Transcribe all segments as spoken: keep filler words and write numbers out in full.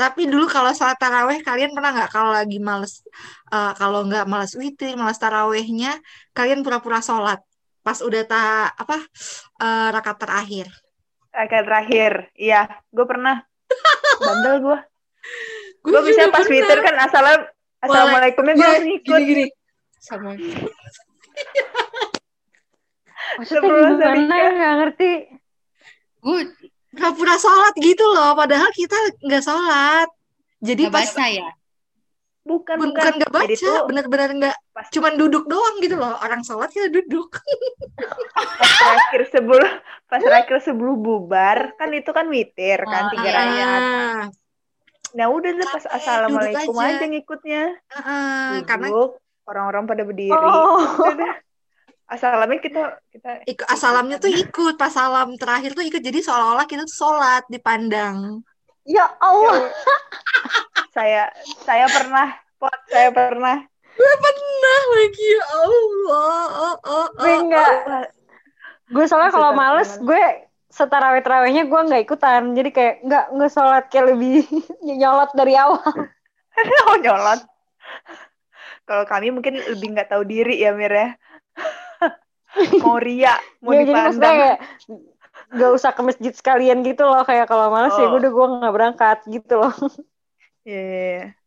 Tapi dulu kalau salat taraweh kalian pernah nggak kalau lagi males eh, kalau nggak males witir, males tarawehnya, kalian pura-pura salat pas udah ta apa eh, rakaat terakhir. Rakaat terakhir, iya, gue pernah. Bandel gue. Gue bisa pas pernah. Witir kan asalam assalamualaikumnya gue harus ikut. Gini, gini. Sama. Maksudnya gimana nggak ngerti. Gue pura-pura sholat gitu loh, padahal kita nggak sholat. Jadi gak pas baca ya? Bukan, bukan, bukan gak baca, itu benar-benar nggak. Cuman duduk doang gitu loh, orang sholat kita duduk. Pas terakhir sebelum, pas terakhir sebelum bubar kan itu kan witir kan ah, tiga rakaat. Ah. Nah udah deh pas assalamualaikum aja. aja ngikutnya. Ah, ah, duduk, karena orang-orang pada berdiri. Oh. Asalamnya kita kita ikut, asalamnya tuh ikut pas salam terakhir tuh ikut, jadi seolah-olah kita sholat dipandang. Ya Allah. saya saya pernah, pot saya pernah. Gue pernah lagi ya Allah. Oh, oh, gue enggak. Oh. Gue soalnya kalau males gue setarawih tarawihnya gue nggak ikutan, jadi kayak nggak nggak sholat, kayak lebih nyolot dari awal. Oh nyolot. Kalau kami mungkin lebih nggak tahu diri ya Mir ya. Korea mau ya, dipandang ya, gak usah ke masjid sekalian gitu loh, kayak kalau malas oh. ya udah gue gak berangkat gitu loh. Yeah.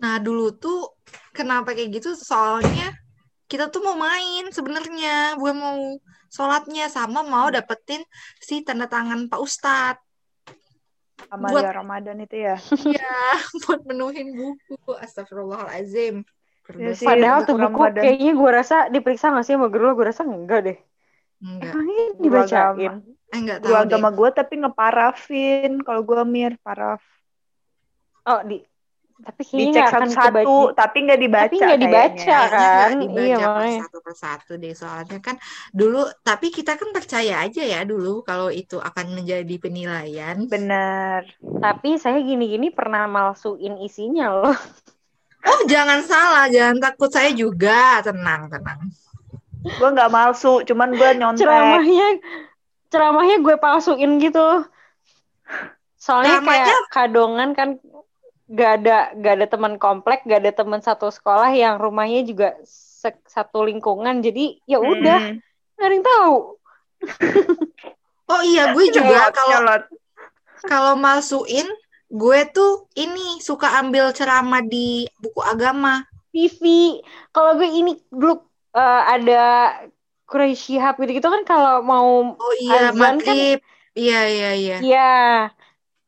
Nah dulu tuh kenapa kayak gitu, soalnya kita tuh mau main sebenarnya, gue mau sholatnya sama mau dapetin si tanda tangan Pak Ustadz buat ya, Ramadan itu ya. Iya, buat menuhin buku. Astagfirullahalazim. Ya sih, padahal tuh buku Ramadan. Kayaknya gue rasa diperiksa nggak sih sama guru, gue rasa enggak deh. Enggak. Emangnya dibacain? Enggak tahu. Gua agama gue tapi ngeparafin. Kalau gue Mir paraf. Oh di. Tapi kayaknya akan satu, tapi nggak dibaca. Tapi nggak dibaca kan? Dibaca iya, satu persatu deh soalnya kan dulu. Tapi kita kan percaya aja ya dulu kalau itu akan menjadi penilaian. Benar. Tapi saya gini-gini pernah malsuin isinya loh. Oh jangan salah, jangan takut, saya juga tenang tenang. Gue nggak palsu, cuman gue nyontek. Ceramahnya, ceramahnya gue palsuin gitu. Soalnya ceramahnya kayak kadongan kan, gak ada gak ada teman komplek, gak ada teman satu sekolah yang rumahnya juga se- satu lingkungan, jadi ya udah hmm. nggak ada yang tahu. Oh iya, gue juga kalau kalau palsuin. Gue tuh ini suka ambil ceramah di buku agama. T V. Kalau gue ini grup uh, ada Quraisy Shihab gitu-gitu kan kalau mau oh iya, azan kan. Iya, iya, iya. Iya.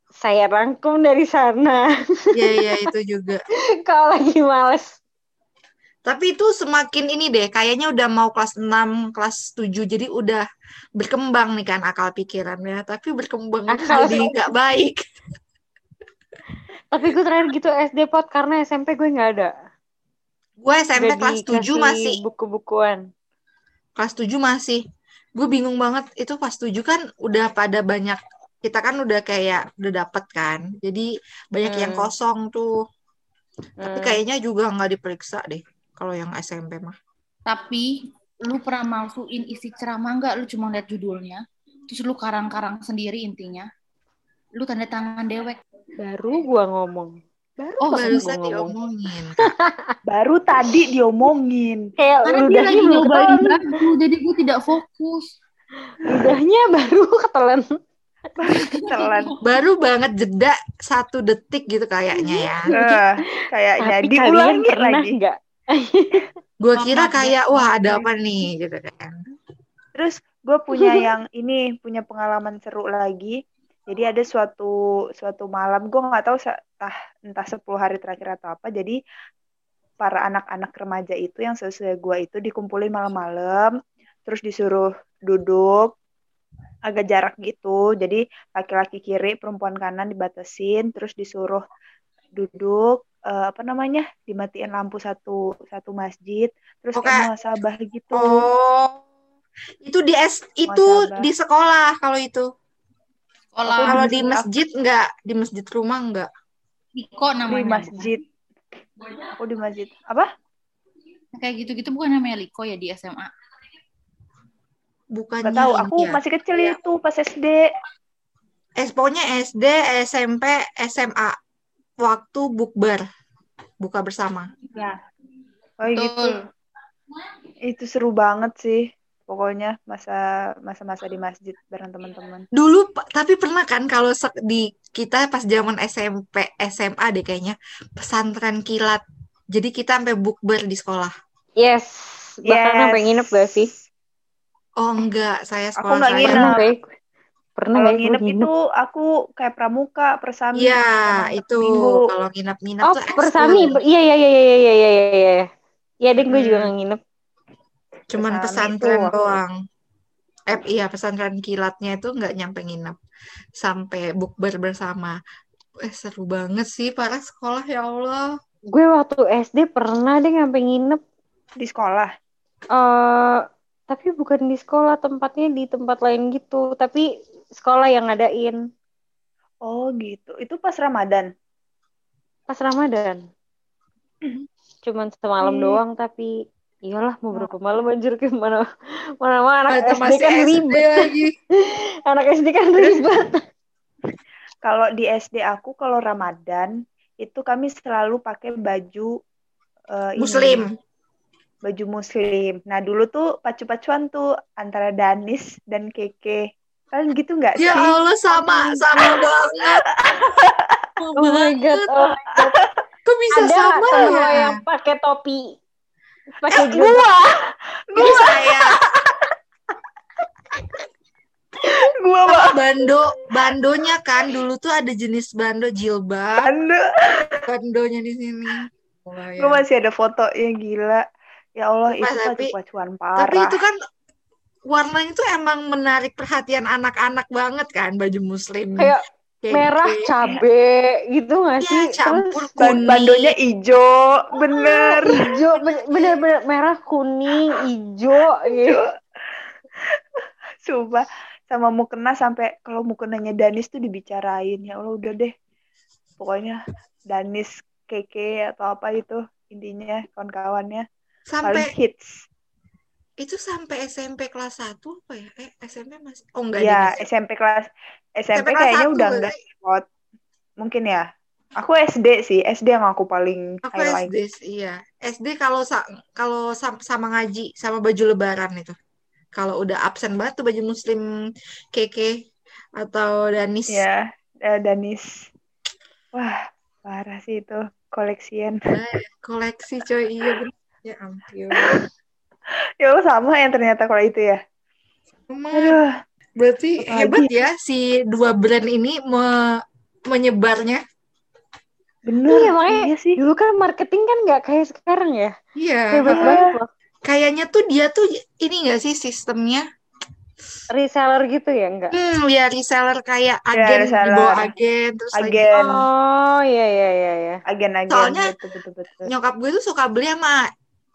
Saya rangkum dari sana. Iya, iya itu juga. Kalau lagi males. Tapi itu semakin ini deh, kayaknya udah mau kelas enam, kelas tujuh, jadi udah berkembang nih kan akal pikirannya. Tapi berkembang akal jadi nggak baik. Tapi gue terakhir gitu S D pot karena S M P gue nggak ada. Gue S M P jadi, kelas tujuh masih. Buku-bukuan. Kelas tujuh masih. Gue bingung banget itu kelas tujuh kan udah pada banyak. Kita kan udah kayak udah dapet kan. Jadi banyak hmm. yang kosong tuh. Hmm. Tapi kayaknya juga nggak diperiksa deh kalau yang S M P mah. Tapi lu pernah malsuin isi ceramah nggak? Lu cuma lihat judulnya. Terus lu karang-karang sendiri intinya. Lu tanda tangan dewek. Baru gua ngomong. Baru oh, baru gua diomongin. Baru tadi diomongin. Kayak karena dia lagi nyobain baru, jadi gua tidak fokus. Ludahnya baru ketelan. Baru ketelan. Baru banget jeda satu detik gitu kayaknya ya. Uh, kayaknya diulangi lagi. Enggak. Gua kira kayak wah ada apa nih gitu kan. Terus gua punya yang ini, punya pengalaman seru lagi. Jadi ada suatu suatu malam, gue nggak tahu entah entah sepuluh hari terakhir atau apa. Jadi para anak-anak remaja itu yang sesuai gue itu dikumpulin malam-malam, terus disuruh duduk agak jarak gitu. Jadi laki-laki kiri, perempuan kanan dibatasin, terus disuruh duduk uh, apa namanya dimatiin lampu satu satu masjid, terus kayak muasabah gitu. Oh, itu di es itu di sekolah kalau itu. Kalau di masjid enggak, di masjid rumah enggak. Kok namanya? Di masjid. Oh di masjid. Apa? Kayak gitu-gitu bukan namanya Liko ya di S M A. Bukannya. Gak tahu, aku ya. Masih kecil ya. Itu pas S D. S P O-nya S D, S M P, S M A. waktu bukber, buka bersama. Ya. Oh gitu. Itu seru banget sih. Pokoknya masa masa-masa di masjid bareng teman-teman. Dulu tapi pernah kan kalau di kita pas zaman S M P, S M A deh kayaknya, pesantren kilat. Jadi kita sampai bukber di sekolah. Yes. Bahkan yes. sampai nginep gak sih? Oh enggak, saya sekolah. Aku enggak saya. Nginep. Pernah, pernah kalau nginep, nginep itu aku kayak pramuka, persami. Iya, itu minggu. Kalau nginep-nginep oh, tuh persami. Iya iya iya iya iya iya iya. Iya deh, gue hmm. juga gak nginep. Cuman pesantren itu doang. Eh, iya, pesantren kilatnya itu nggak nyampe nginep. Sampai bukber bersama. Eh, seru banget sih, parah sekolah, ya Allah. Gue waktu S D pernah deh nyampe nginep. Di sekolah? Uh, tapi bukan di sekolah, tempatnya di tempat lain gitu. Tapi sekolah yang ngadain. Oh gitu, itu pas Ramadan? Pas Ramadan. Cuman semalam hmm. doang, tapi... Iyalah mau berapa malam anjir ke mana mana anak S D kan ribet. Anak S D kan ribet. Kalau di S D aku kalau Ramadan itu kami selalu pakai baju uh, muslim. Ini, baju muslim. Nah, dulu tuh pacu-pacuan tuh antara Danis dan Keke. Kalian gitu enggak sih? Ya Allah, sama sama banget. Oh, oh my god. Oh my god. Kok bisa ada sama ya? Yang pakai topi. Pakai eh, gua, gua saya, gua bang. Bando, bandonya kan dulu tuh ada jenis bando jilbab. Bando, bandonya di sini. Wah, ya. Gua masih ada fotonya gila. Ya Allah, Mas, itu pacu-pacuan parah. Tapi itu kan warnanya tuh emang menarik perhatian anak-anak banget kan, baju muslim. Kayak Keke. Merah cabe gitu nggak sih? Ya, campur terus kuning. Bandonya hijau, bener. Hijau, bener-bener merah kuning hijau. Gitu. Coba sama mukena sampai kalau mukenanya Danis tuh dibicarain ya Allah udah deh. Pokoknya Danis Keke atau apa itu intinya kawan-kawannya. Sampai hits. Itu sampai S M P kelas satu apa ya? Eh, S M P masih... Oh, enggak. Ya, S M P kelas... S M P, S M P kayaknya udah enggak support. Mungkin ya. Aku S D sih. S D yang aku paling aku highlight. Aku S D, iya. S D kalau sa- kalau sama, sama ngaji, sama baju lebaran itu. Kalau udah absen banget tuh baju muslim Keke atau Danis. Iya, Danis. Wah, parah sih itu. Koleksian. Nah, koleksi coy. Iya, bener. Ya ampun. Ya Allah sama yang ternyata kalau itu ya. Aduh, berarti apalagi. Hebat ya si dua brand ini me- menyebarnya. Bener. Iya makanya iya sih. Dulu kan marketing kan nggak kayak sekarang ya. Iya. Hebat banget loh. Kayaknya tuh dia tuh ini nggak sih sistemnya? Reseller gitu ya nggak? Hmm, ya reseller kayak ya, agen reseller. Di bawah agen terus agen. Lagi. Oh iya iya iya. Ya. Agen-agen. Soalnya betul, betul, betul. Nyokap gue tuh suka beli sama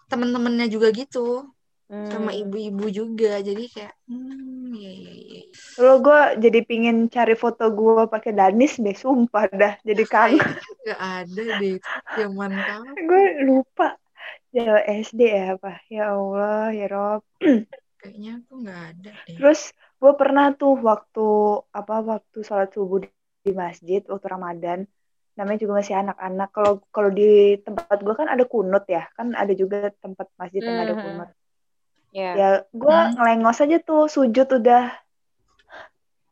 temen-temennya juga gitu hmm. sama ibu-ibu juga jadi kayak hmm ya ya ya lo gue jadi pingin cari foto gue pakai Danis deh sumpah dah jadi kangen nggak ada deh zaman kamu gue lupa ya S D ya apa ya Allah ya Rob kayaknya aku nggak ada deh. Terus gue pernah tuh waktu apa waktu sholat subuh di masjid waktu Ramadan namanya juga masih anak-anak. Kalau kalau di tempat gue kan ada kunut ya, kan ada juga tempat masjid yang mm-hmm. ada kunut. Yeah. Ya, gue mm-hmm. ngelengos aja tuh, sujud udah.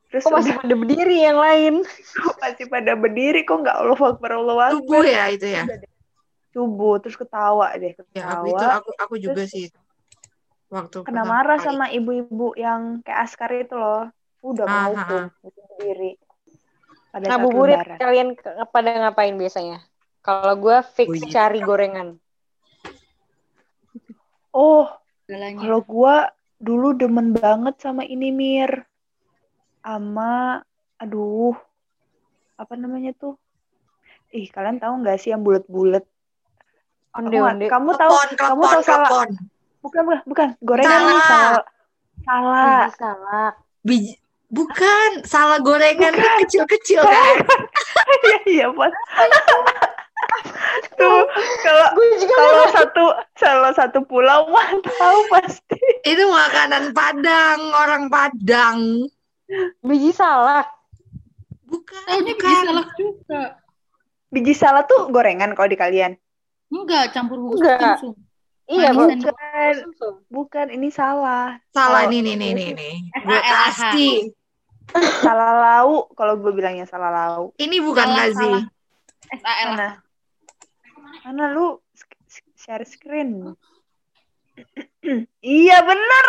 Terus kok masih udah... pada berdiri yang lain. Kok masih pada berdiri, kok nggak Allahu Akbar Allahu Akbar. Subuh ya itu ya. Subuh, terus ketawa deh, ketawa. Ya, aku itu aku aku juga terus sih. Waktu kena marah kali. Sama ibu-ibu yang kayak askar itu loh. Udah mau tuh berdiri. Ngabuburit kalian pada ngapain biasanya? Kalau gue fix oh, iya. cari gorengan. Oh, kalau gue dulu demen banget sama ini Mir, sama aduh apa namanya tuh? Ih kalian tahu nggak sih yang bulat-bulat? Onde-onde. Kamu tahu? Klepon, kamu tahu salah? Bukan bukan bukan gorengan salah. Nih, salah. Salah. Ini salah. Biji. Bukan, salah gorengan bukan. Kecil-kecil kan? Iya, iya, Mas. Tuh, kalau kalau satu salah satu pulau mah tahu pasti. Itu makanan Padang, orang Padang. Biji salak. Bukan, eh, ini bukan. Biji salak juga. Biji salad tuh gorengan kalau di kalian? Enggak, campur bubuk sumsum. Iya, bukan, bukan. Bukan, ini salah. Salah, ini, ini, ini, ini. Gue pasti. Salah lau, kalau gue bilangnya salah lau. Ini bukan Gazi. S A L. Mana? Mana lu share screen? Iya, benar.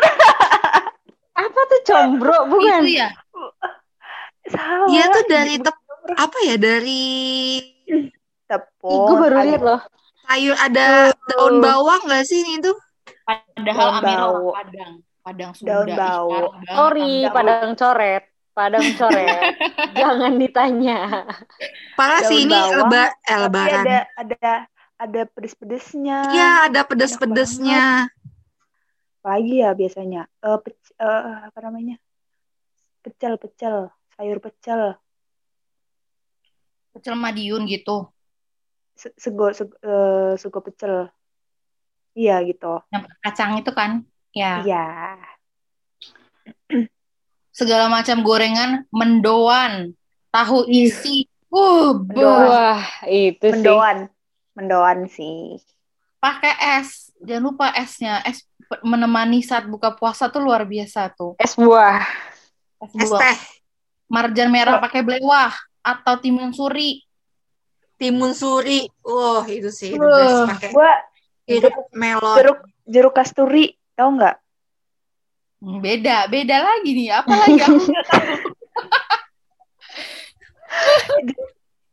Apa tuh combro, bukan? Itu ya? Salah. Iya tuh dari tep, apa ya, dari... tepung. Gue baru lihat loh. Sayur ada daun bawang nggak sih ini tuh? Padahal Amira orang Padang, Padang Sunda. Daun bawang. Sorry, Padang coret, Padang coret. Jangan ditanya. Parah sih ini leba, eh, lebaran. Ada ada ada pedes-pedesnya. Iya, ada pedes-pedesnya. Lagi ya biasanya. Uh, pec, uh, apa namanya? Pecel-pecel, sayur pecel. Pecel Madiun gitu. Sego, sego, uh, sego pecel. Iya gitu. Yang kacang itu kan. Ya. Iya. Segala macam gorengan. Mendoan. Tahu isi. Uh, mendoan. Wah, itu mendoan sih. Mendoan sih. Pakai es. Jangan lupa esnya. Es menemani saat buka puasa tuh luar biasa tuh. Es buah. Es, es buah. Teh. Marjan merah pakai blewah. Atau timun suri. Timun suri, wah wow, itu sih uh, pakai jeruk melon, jeruk jeruk kasturi, tau nggak? Beda beda lagi nih, apa lagi aku nggak tahu.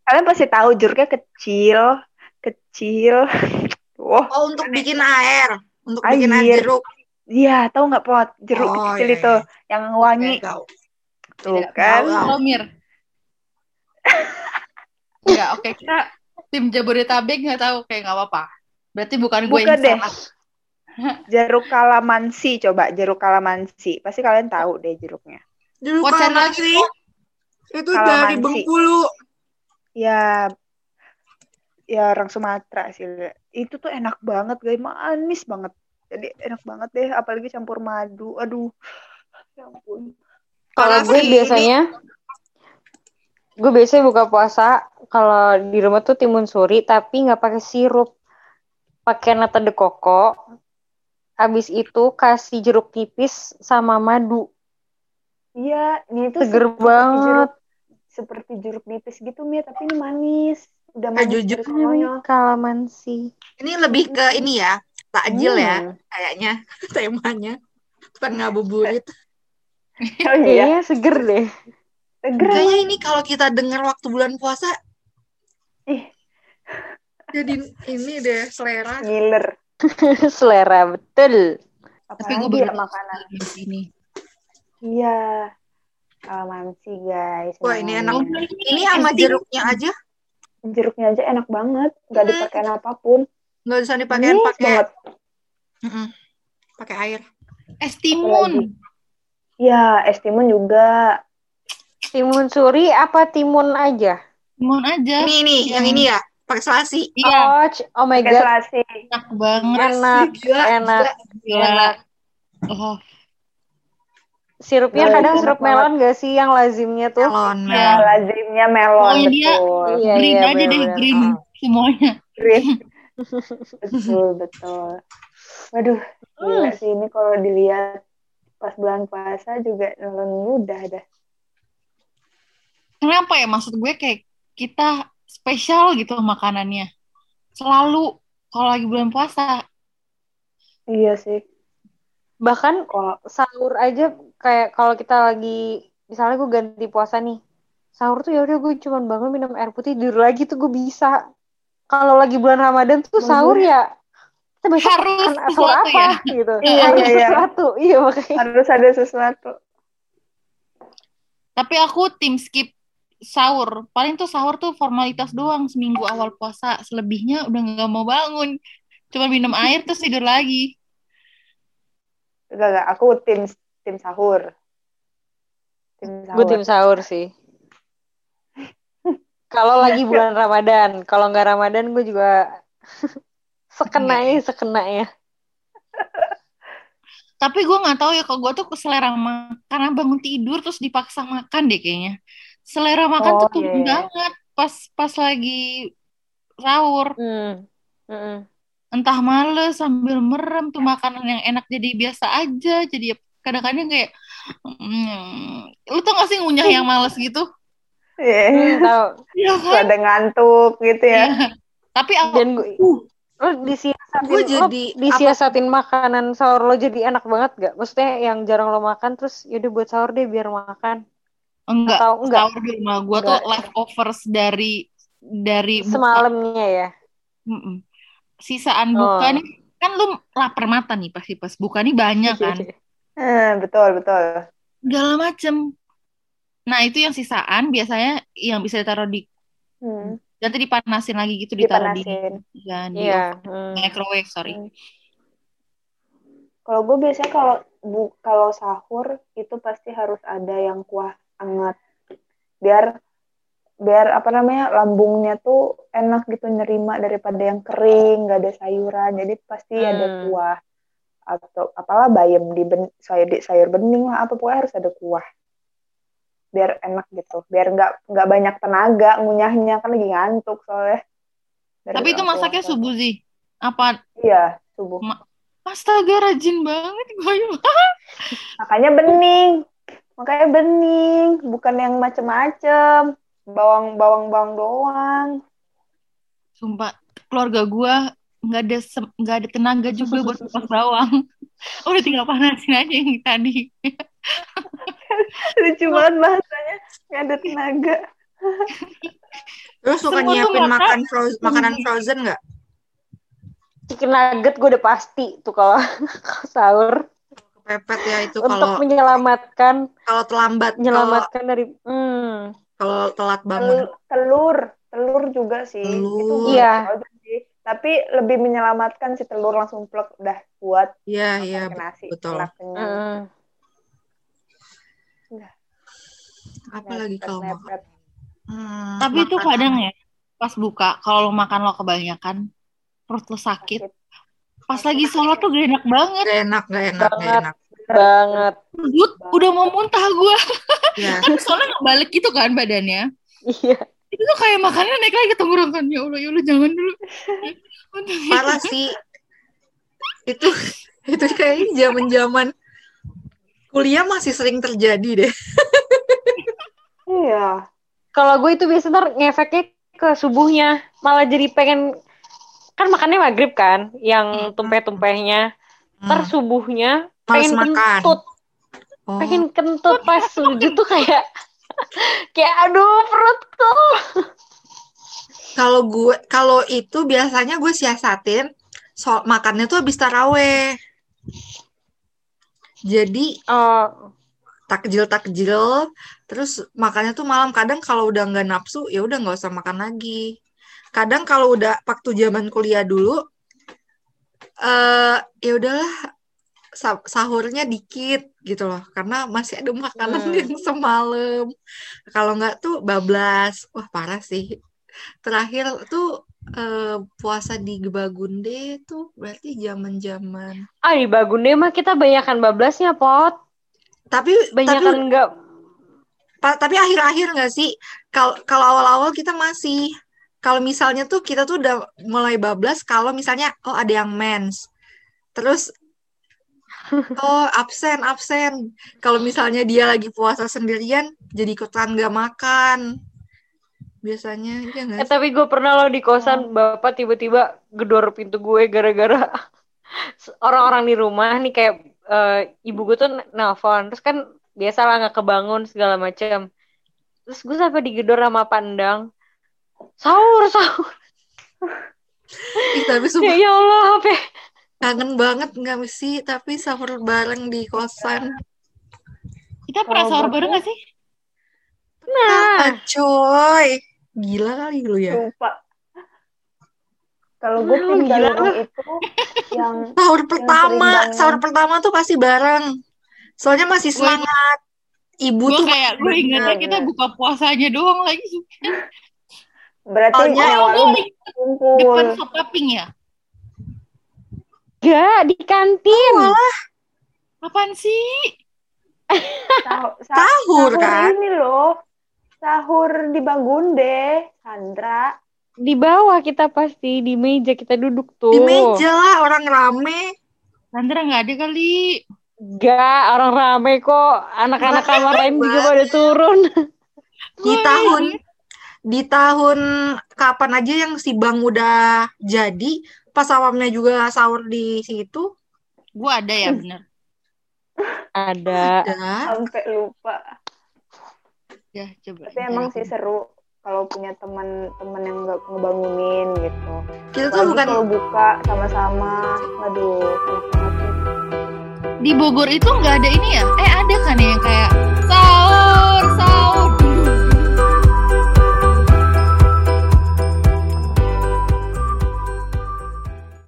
Kalian pasti tahu jeruknya kecil kecil. Wah. Oh untuk bikin air, untuk air. Bikin air jeruk. Iya tau nggak pot jeruk oh, kecil iya, itu iya. Yang wangi. Tuh kan. Mir. Enggak, oke okay. Kita tim Jabodetabek nggak tahu, kayak nggak apa-apa. Berarti bukan gue yang salah. Jeruk kalamansi, coba jeruk kalamansi, pasti kalian tahu deh jeruknya. Jeruk kalamansi itu dari Bengkulu. Ya, ya orang Sumatera sih. Itu tuh enak banget, guys, manis banget. Jadi enak banget deh, apalagi campur madu. Aduh, ya ampun. Kalau gue biasanya. Gue biasanya buka puasa kalau di rumah tuh timun suri tapi nggak pakai sirup, pakai nata de coco. Abis itu kasih jeruk nipis sama madu. Iya, ini tuh seger banget. Seperti jeruk nipis gitu Mia, tapi ini manis. Udah manis jeruknya. Kalamansi. Ini lebih ke ini ya, takjil hmm. ya kayaknya temanya. Bukan ngabuburit. Oh, iya, seger deh. Kayaknya ini kalau kita dengar waktu bulan puasa, ih, jadi ini deh selera. Giler, selera betul. Tapi gue baru makanan di sini. Iya, kalamansi guys. Wah ini enak. Ini sama jeruknya aja. Jeruknya aja enak banget, nggak hmm. dipakai apapun. Nggak usah dipakai pakai. Pakai air. Es timun. Ya, es timun juga. Timun suri apa timun aja? Timun aja. Ini nih, yang ini ya, pakai selasi. Iya. Oh, oh my god. Pakai selasi. Enak banget. Enak, gila, enak, gila. Enak. Oh. Sirupnya oh, kadang sirup melon enggak sih yang lazimnya tuh? Melon. Ya, lazimnya melon. Oh, betul. Iya, green iya, aja deh, green oh. Semuanya. Green. Betul, betul. Waduh, gila hmm. sih ini kalau dilihat pas bulan puasa juga nelen mudah dah. Kenapa ya? Maksud gue kayak kita spesial gitu makanannya. Selalu kalau lagi bulan puasa. Iya sih. Bahkan kalau sahur aja kayak kalau kita lagi misalnya gue ganti puasa nih. Sahur tuh ya udah gue cuma bangun minum air putih tidur lagi tuh gue bisa. Kalau lagi bulan Ramadan tuh sahur ya kita harus makan sahur apa ya? Gitu. Iya, harus iya, sesuatu. Iya makanya. Harus ada sesuatu. Tapi aku tim skip sahur, paling tuh sahur tuh formalitas doang seminggu awal puasa, selebihnya udah nggak mau bangun, cuma minum air terus tidur lagi. Enggak enggak, aku tim tim sahur. Tim sahur. Gue tim sahur sih. Kalau lagi bulan Ramadan, kalau nggak Ramadan gue juga sekenanya sekenanya. Tapi gue nggak tahu ya kalau gue tuh selera makan karena bangun tidur terus dipaksa makan deh kayaknya. Selera makan oh, tuh turun yeah. banget pas pas lagi sahur. Mm. Mm-hmm. Entah males sambil merem tuh makanan yang enak jadi biasa aja. Jadi kadang-kadang kayak, hmm, lu tau gak sih ngunyah yang males gitu? Iya, tau. Ada ngantuk gitu ya. Ya. Tapi aku, dan gue, uh, lu disiasatin, gue jadi, lo disiasatin makanan sahur lo jadi enak banget gak? Maksudnya yang jarang lo makan, terus yaudah buat sahur deh biar makan. Enggak, atau enggak? Sahur di rumah gue tuh leftovers dari dari semalamnya buka. Ya. Mm-mm. Sisaan oh. buka nih, kan lu lapar mata nih pasti pas buka nih banyak kan. Eh, betul, betul. Segala macem. Nah, itu yang sisaan biasanya yang bisa ditaruh di hmm. nanti dipanasin lagi gitu, ditaruh dipanasin. Di ya, di yeah. hmm. microwave, sorry. Hmm. Kalau gue biasanya kalau bu kalau sahur itu pasti harus ada yang kuah anget. Biar biar apa namanya lambungnya tuh enak gitu nerima daripada yang kering, nggak ada sayuran. Jadi pasti hmm. ada kuah. Atau apalah bayam di ben, sayur di sayur bening lah apa pokoknya harus ada kuah biar enak gitu, biar nggak nggak banyak tenaga ngunyahnya kan lagi ngantuk soalnya. Dari tapi itu masaknya kuah. Subuh sih apa iya subuh. Ma- astaga rajin banget gue makanya bening makanya bening bukan yang macem-macem bawang bawang bawang doang. Sumpah keluarga gue nggak ada nggak ada tenaga juga buat masak bawang. Udah tinggal panasin aja yang tadi. Lucu banget bahasanya nggak ada tenaga. Terus suka semua nyiapin makan frozen, makanan frozen nggak? Chicken nugget gue udah pasti tuh kalau sahur. Kepepet ya itu kalau untuk menyelamatkan kalau terlambat menyelamatkan dari hmm. kalau telat bangun. Telur telur juga sih. Telur. Itu iya. Tapi lebih menyelamatkan si telur langsung plek udah kuat. Iya, iya. Betul. Heeh. Udah. Apalagi kalau makan. Hmm, tapi makan. Itu kadang ya pas buka kalau lo makan lo kebanyakan perut lo sakit. Pas lagi sholat tuh gak enak banget. Gak enak, gak enak, gak enak. Banget. Perut udah mau muntah gue. Yeah. Kan soalnya gak balik gitu kan badannya. Iya. Itu tuh kayak makannya naik lagi ke tenggorokan. Ya Allah, ya Allah, jangan dulu. Parah sih. Itu itu kayak zaman-zaman kuliah masih sering terjadi deh. Iya. Kalau gue itu biasanya ntar ngefeknya ke subuhnya. Malah jadi pengen, kan makannya maghrib kan, yang tumpeh-tumpehnya. Ntar subuhnya pengen kentut. Oh. Pengen kentut pas sujud tuh kayak... kayak aduh perutku. Kalau gue kalau itu biasanya gue siasatin soal makannya tuh habis taraweh. Jadi uh, takjil-takjil terus makannya tuh malam. Kadang kalau udah enggak nafsu ya udah enggak usah makan lagi. Kadang kalau udah waktu zaman kuliah dulu uh, ya udahlah sahurnya dikit gitu loh karena masih ada makanan hmm. yang semalam. Kalau nggak tuh bablas. Wah parah sih. Terakhir tuh eh, puasa di Bagunde tuh berarti zaman-zaman ah di Bagunde mah kita banyakan bablasnya pot. Tapi banyakan nggak pa, tapi akhir-akhir nggak sih kalau kalau awal-awal kita masih kalau misalnya tuh kita tuh udah mulai bablas kalau misalnya oh ada yang mens terus oh absen absen kalau misalnya dia lagi puasa sendirian jadi ikutan gak makan biasanya ya gak eh, tapi gue pernah loh di kosan bapak tiba-tiba gedor pintu gue gara-gara orang-orang di rumah nih kayak uh, ibu gue tuh nelfon terus kan biasa lah gak kebangun segala macam terus gue sampai digedor sama pandang sahur sahur Ih, tapi sumpah ya Allah apa kangen banget nggak sih tapi sahur bareng di kosan kita pernah oh, sahur bareng nggak sih nah coy gila kali lu ya kalau gue tinggal itu yang sahur pertama sahur pertama tuh pasti bareng soalnya masih semangat ibu gua tuh kayak gue ingatnya kita buka puasanya doang lagi berarti awalnya depan shopping ya. Gak, di kantin. Oh, malah. Apaan sih? Sahur, sahur, sahur kan? Sahur ini loh. Sahur di Bagunde, Sandra. Di bawah kita pasti, di meja kita duduk tuh. Di meja lah, orang rame. Sandra gak ada kali. Gak, orang rame kok. Anak-anak kamar lain juga pada turun. Di tahun Di tahun kapan aja yang si Bang udah jadi. Pas awamnya juga sahur di situ. Gue ada ya bener. Ada. ada. Sampai lupa. Ya coba. Tapi emang sih seru kalau punya teman-teman yang nggak ngebangunin gitu. Kita tuh bukan kalau buka sama-sama, aduh. Di Bogor itu nggak ada ini ya? Eh ada kan ya yang kayak sahur, sahur.